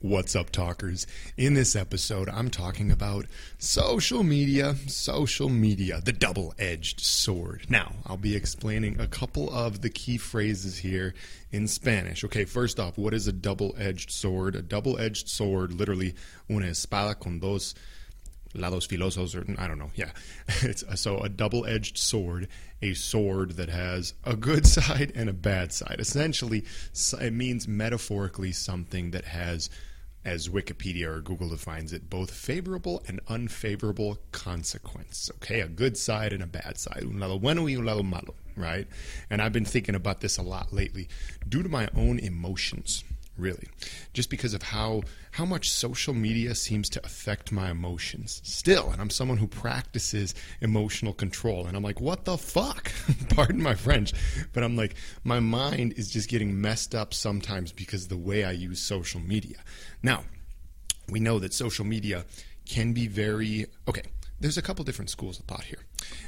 What's up, talkers? In this episode, I'm talking about social media, the double-edged sword. Now, I'll be explaining a couple of the key phrases here in Spanish. Okay, first off, what is a double-edged sword? A double-edged sword, literally, una espada con dos lados filosos, or I don't know, yeah. So a double-edged sword, a sword that has a good side and a bad side. Essentially, it means metaphorically something that has, as Wikipedia or Google defines it, both favorable and unfavorable consequence. Okay, a good side and a bad side. Un lado bueno y un lado malo, right? And I've been thinking about this a lot lately due to my own emotions, really. Just because of how much social media seems to affect my emotions still. And I'm someone who practices emotional control. And I'm like, what the fuck? Pardon my French. But I'm like, my mind is just getting messed up sometimes because of the way I use social media. Now, we know that social media can be very... Okay, there's a couple different schools of thought here.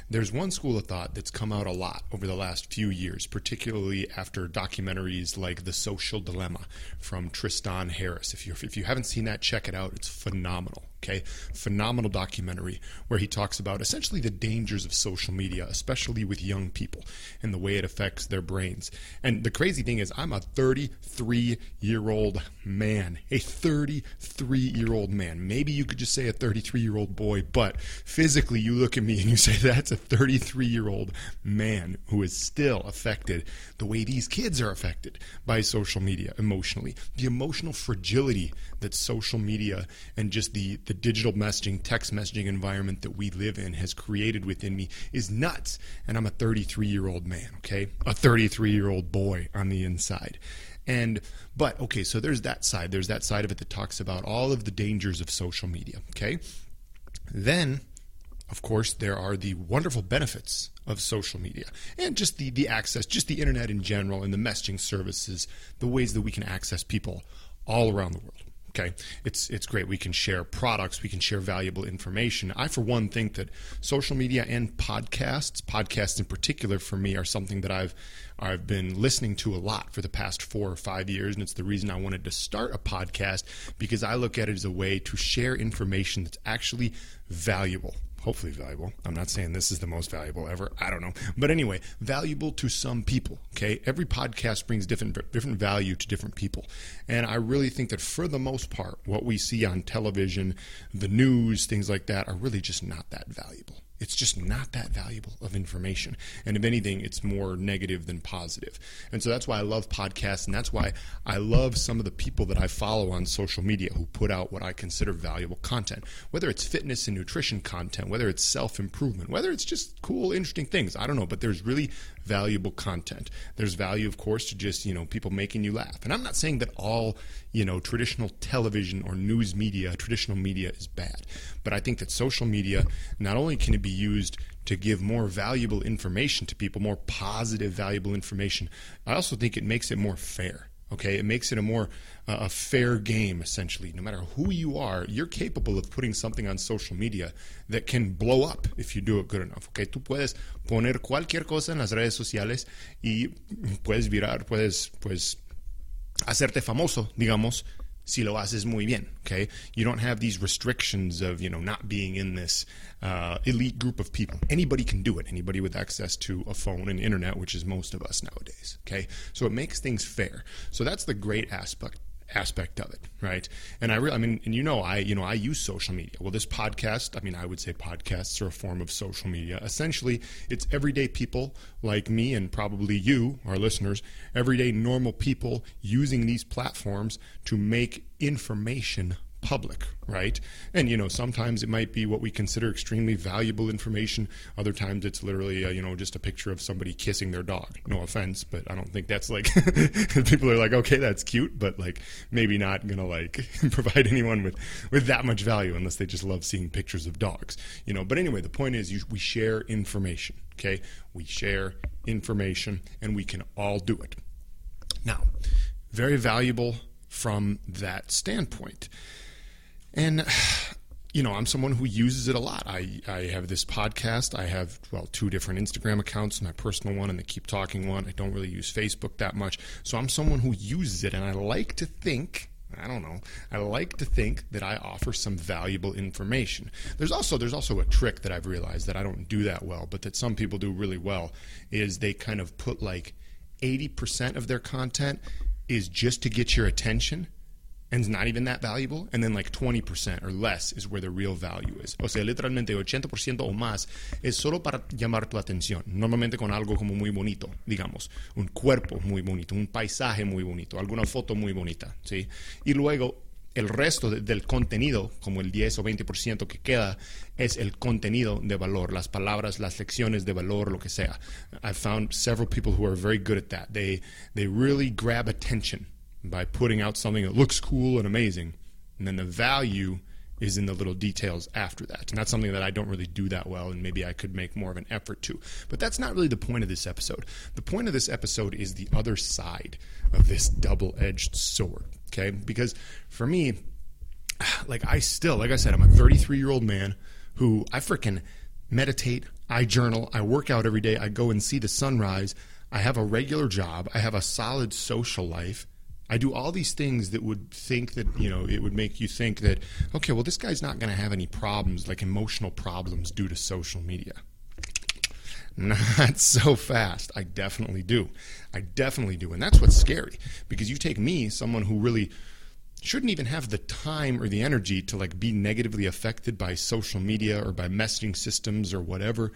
There's one school of thought that's come out a lot over the last few years, particularly after documentaries like The Social Dilemma from Tristan Harris. If you haven't seen that, check it out. It's phenomenal, okay? Phenomenal documentary where he talks about essentially the dangers of social media, especially with young people and the way it affects their brains. And the crazy thing is I'm a 33-year-old man, Maybe you could just say a 33-year-old boy, but physically you look at me and you say, that's a 33-year-old man who is still affected the way these kids are affected by social media emotionally. The emotional fragility that social media and just the digital messaging, text messaging environment that we live in has created within me is nuts. And I'm a 33-year-old man, okay? A 33-year-old boy on the inside. So there's that side. There's that side of it that talks about all of the dangers of social media, okay? Then... of course, there are the wonderful benefits of social media and just the access, just the internet in general and the messaging services, the ways that we can access people all around the world. Okay, it's great. We can share products. We can share valuable information. I, for one, think that social media and podcasts in particular for me, are something that I've been listening to a lot for the past 4 or 5 years, and it's the reason I wanted to start a podcast because I look at it as a way to share information that's actually valuable. Hopefully valuable. I'm not saying this is the most valuable ever. I don't know. But anyway, valuable to some people, okay? Every podcast brings different value to different people. And I really think that for the most part, what we see on television, the news, things like that, are really just not that valuable. It's just not that valuable of information. And if anything, it's more negative than positive. And so that's why I love podcasts, and that's why I love some of the people that I follow on social media who put out what I consider valuable content, whether it's fitness and nutrition content, whether it's self-improvement, whether it's just cool, interesting things. I don't know, but there's really valuable content. There's value, of course, to just, people making you laugh. And I'm not saying that all, traditional television or news media, traditional media is bad. But I think that social media, not only can it be used to give more valuable information to people, more positive, valuable information, I also think it makes it more fair. Okay, it makes it a fair game, essentially. No matter who you are, you're capable of putting something on social media that can blow up if you do it good enough. Okay, tú puedes poner cualquier cosa en las redes sociales y puedes virar, puedes hacerte famoso, digamos, si lo haces muy bien, okay? You don't have these restrictions of, not being in this elite group of people. Anybody can do it. Anybody with access to a phone and internet, which is most of us nowadays, okay? So it makes things fair. So that's the great aspect of it, right? And I use social media. Well, this podcast, I would say podcasts are a form of social media. Essentially, it's everyday people like me and probably you, our listeners, everyday normal people using these platforms to make information public, right? And, you know, sometimes it might be what we consider extremely valuable information. Other times it's literally, you know, just a picture of somebody kissing their dog. No offense, but I don't think that's like, people are like, okay, that's cute, but like maybe not going to like provide anyone with that much value unless they just love seeing pictures of dogs, you know. But anyway, the point is we share information, okay? We share information and we can all do it. Now, very valuable from that standpoint. And, you know, I'm someone who uses it a lot. I have this podcast. I have, well, 2 different Instagram accounts, my personal one and the Keep Talking one. I don't really use Facebook that much. So I'm someone who uses it, and I like to think, I like to think that I offer some valuable information. There's also a trick that I've realized that I don't do that well, but that some people do really well, is they kind of put like 80% of their content is just to get your attention and it's not even that valuable, and then like 20% or less is where the real value is. O sea, literalmente 80% o más es solo para llamar tu atención, normalmente con algo como muy bonito, digamos, un cuerpo muy bonito, un paisaje muy bonito, alguna foto muy bonita, ¿sí? Y luego el resto del contenido, como el 10 o 20% que queda, es el contenido de valor, las palabras, las lecciones de valor, lo que sea. I've found several people who are very good at that. They really grab attention by putting out something that looks cool and amazing, and then the value is in the little details after that. And that's something that I don't really do that well, and maybe I could make more of an effort to. But that's not really the point of this episode. The point of this episode is the other side of this double-edged sword, okay? Because for me, like I said, I'm a 33-year-old man who I freaking meditate, I journal, I work out every day, I go and see the sunrise, I have a regular job, I have a solid social life, I do all these things that would think that, you know, it would make you think that, okay, well, this guy's not going to have any problems, like emotional problems due to social media. Not so fast. I definitely do. And that's what's scary, because you take me, someone who really shouldn't even have the time or the energy to like be negatively affected by social media or by messaging systems or whatever.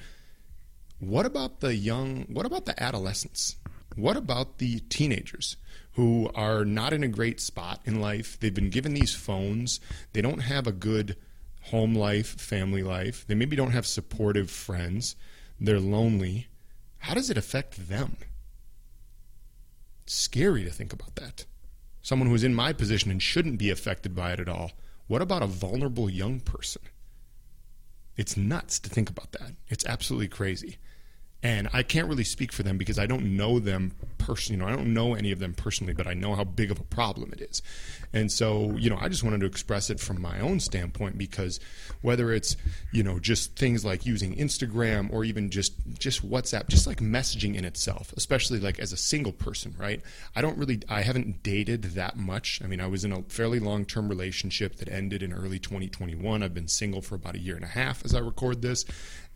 What about the young? What about the adolescents? What about the teenagers who are not in a great spot in life? They've been given these phones. They don't have a good home life, family life. They maybe don't have supportive friends. They're lonely. How does it affect them? It's scary to think about that. Someone who's in my position and shouldn't be affected by it at all. What about a vulnerable young person? It's nuts to think about that. It's absolutely crazy. And I can't really speak for them because I don't know them personally. You know, I don't know any of them personally, but I know how big of a problem it is. And so, you know, I just wanted to express it from my own standpoint, because whether it's, you know, just things like using Instagram or even just WhatsApp, just like messaging in itself, especially like as a single person, right? I haven't dated that much. I mean, I was in a fairly long-term relationship that ended in early 2021. I've been single for about 1.5 years as I record this.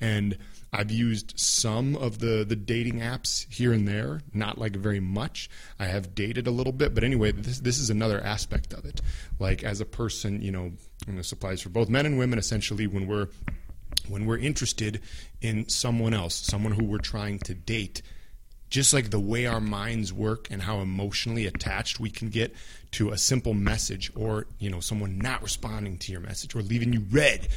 And I've used some of the dating apps here and there, not like very much. I have dated a little bit, but anyway, this is another aspect of it. Like as a person, you know, and this applies for both men and women, essentially, when we're interested in someone else, someone who we're trying to date, just like the way our minds work and how emotionally attached we can get to a simple message, or, you know, someone not responding to your message or leaving you red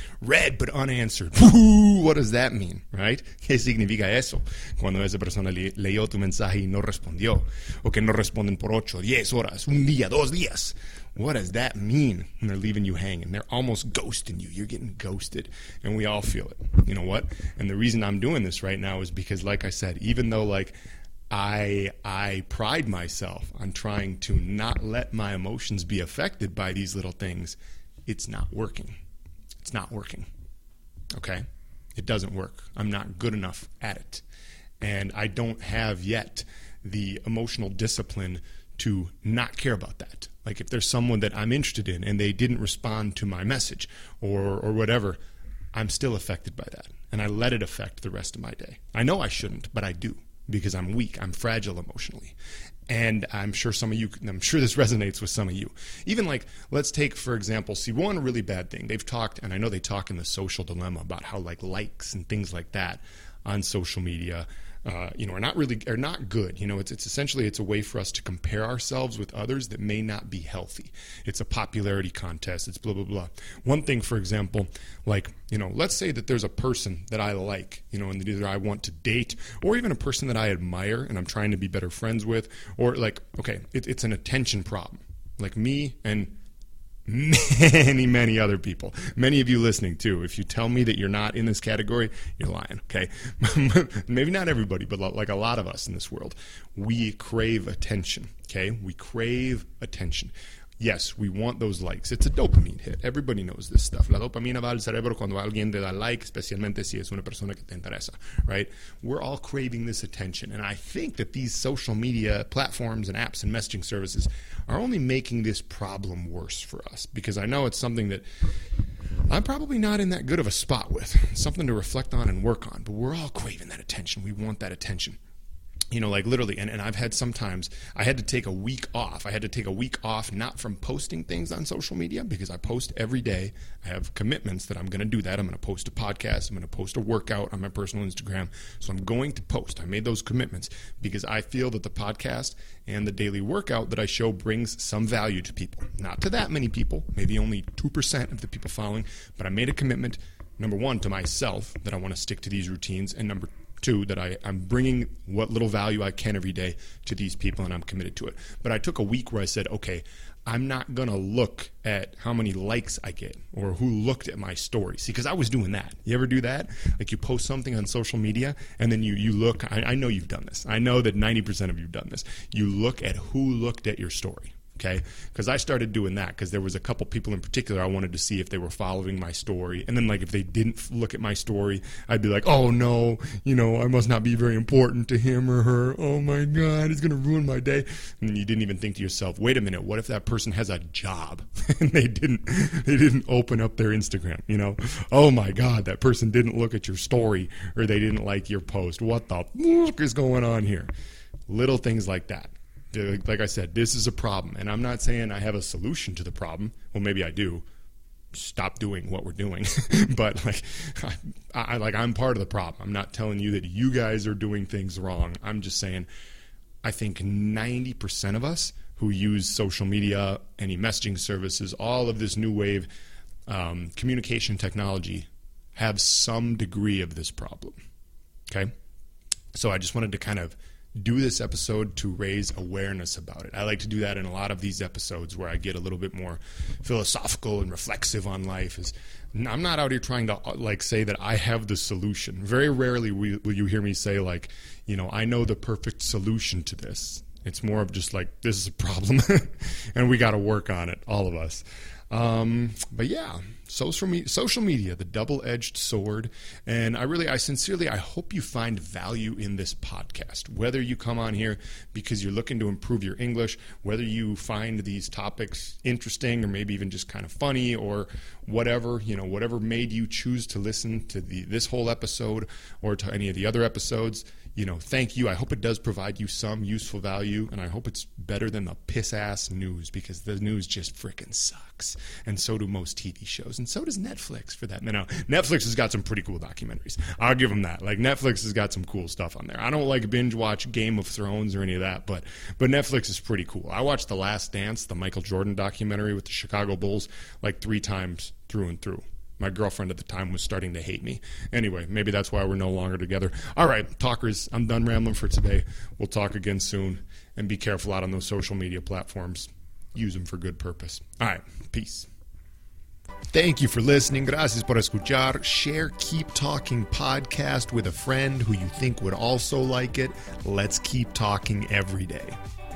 but unanswered. Woo-hoo! What does that mean, right? ¿Qué significa eso? Cuando esa persona leyó tu mensaje y no respondió, o que no responden por 8, 10 horas, un día, 2 días. What does that mean? And they're leaving you hanging. They're almost ghosting you. You're getting ghosted. And we all feel it. You know what? And the reason I'm doing this right now is because, like I said, even though like I pride myself on trying to not let my emotions be affected by these little things, it's not working. It's not working. Okay? It doesn't work. I'm not good enough at it. And I don't have yet the emotional discipline to not care about that. Like if there's someone that I'm interested in and they didn't respond to my message or whatever, I'm still affected by that. And I let it affect the rest of my day. I know I shouldn't, but I do. Because I'm weak, I'm fragile emotionally. And I'm sure this resonates with some of you. Even like, let's take, for example, see one really bad thing. They've talked, and I know they talk in The Social Dilemma about how like likes and things like that on social media are not good. It's essentially, it's a way for us to compare ourselves with others that may not be healthy. It's a popularity contest. It's blah, blah, blah. One thing, for example, let's say that there's a person that I like, and that either I want to date, or even a person that I admire and I'm trying to be better friends with, or it's an attention problem. Like me and many, many other people, many of you listening too. If you tell me that you're not in this category, you're lying, okay? Maybe not everybody, but like a lot of us in this world, we crave attention, okay? We crave attention. Yes, we want those likes. It's a dopamine hit. Everybody knows this stuff. La dopamina va al cerebro cuando alguien te da like, especialmente si es una persona que te interesa, right? We're all craving this attention. And I think that these social media platforms and apps and messaging services are only making this problem worse for us, because I know it's something that I'm probably not in that good of a spot with. It's something to reflect on and work on, but we're all craving that attention. We want that attention. Literally, and I've had sometimes, I had to take a week off. I had to take a week off, not from posting things on social media, because I post every day. I have commitments that I'm going to do that. I'm going to post a podcast. I'm going to post a workout on my personal Instagram. So I'm going to post. I made those commitments because I feel that the podcast and the daily workout that I show brings some value to people. Not to that many people, maybe only 2% of the people following, but I made a commitment, number one, to myself that I want to stick to these routines, and number two, that I'm bringing what little value I can every day to these people, and I'm committed to it. But I took a week where I said, okay, I'm not going to look at how many likes I get or who looked at my story. See, because I was doing that. You ever do that? Like you post something on social media and then you look. I know you've done this. I know that 90% of you have done this. You look at who looked at your story. Okay, because I started doing that because there was a couple people in particular I wanted to see if they were following my story. And then if they didn't look at my story, I'd be like, oh no, I must not be very important to him or her. Oh my God, it's going to ruin my day. And you didn't even think to yourself, wait a minute, what if that person has a job and they didn't open up their Instagram, Oh my God, that person didn't look at your story or they didn't like your post. What the fuck is going on here? Little things like that. Like I said, this is a problem, and I'm not saying I have a solution to the problem. Well, maybe I do. Stop doing what we're doing. But I'm part of the problem. I'm not telling you that you guys are doing things wrong. I'm just saying I think 90% of us who use social media, any messaging services, all of this new wave communication technology have some degree of this problem. Okay? So I just wanted to kind of do this episode to raise awareness about it. I like to do that in a lot of these episodes where I get a little bit more philosophical and reflexive on life. I'm not out here trying to say that I have the solution. Very rarely will you hear me say I know the perfect solution to this. It's more of just this is a problem and we got to work on it, all of us. But yeah, social media, the double-edged sword. And I hope you find value in this podcast, whether you come on here because you're looking to improve your English, whether you find these topics interesting or maybe even just kind of funny or whatever, whatever made you choose to listen to this whole episode or to any of the other episodes. Thank you. I hope it does provide you some useful value, and I hope it's better than the piss-ass news, because the news just frickin' sucks, and so do most TV shows, and so does Netflix, for that. Now, Netflix has got some pretty cool documentaries. I'll give them that. Netflix has got some cool stuff on there. I don't binge-watch Game of Thrones or any of that, but Netflix is pretty cool. I watched The Last Dance, the Michael Jordan documentary with the Chicago Bulls, 3 times through and through. My girlfriend at the time was starting to hate me. Anyway, maybe that's why we're no longer together. All right, talkers, I'm done rambling for today. We'll talk again soon. And be careful out on those social media platforms. Use them for good purpose. All right, peace. Thank you for listening. Gracias por escuchar. Share Keep Talking Podcast with a friend who you think would also like it. Let's keep talking every day.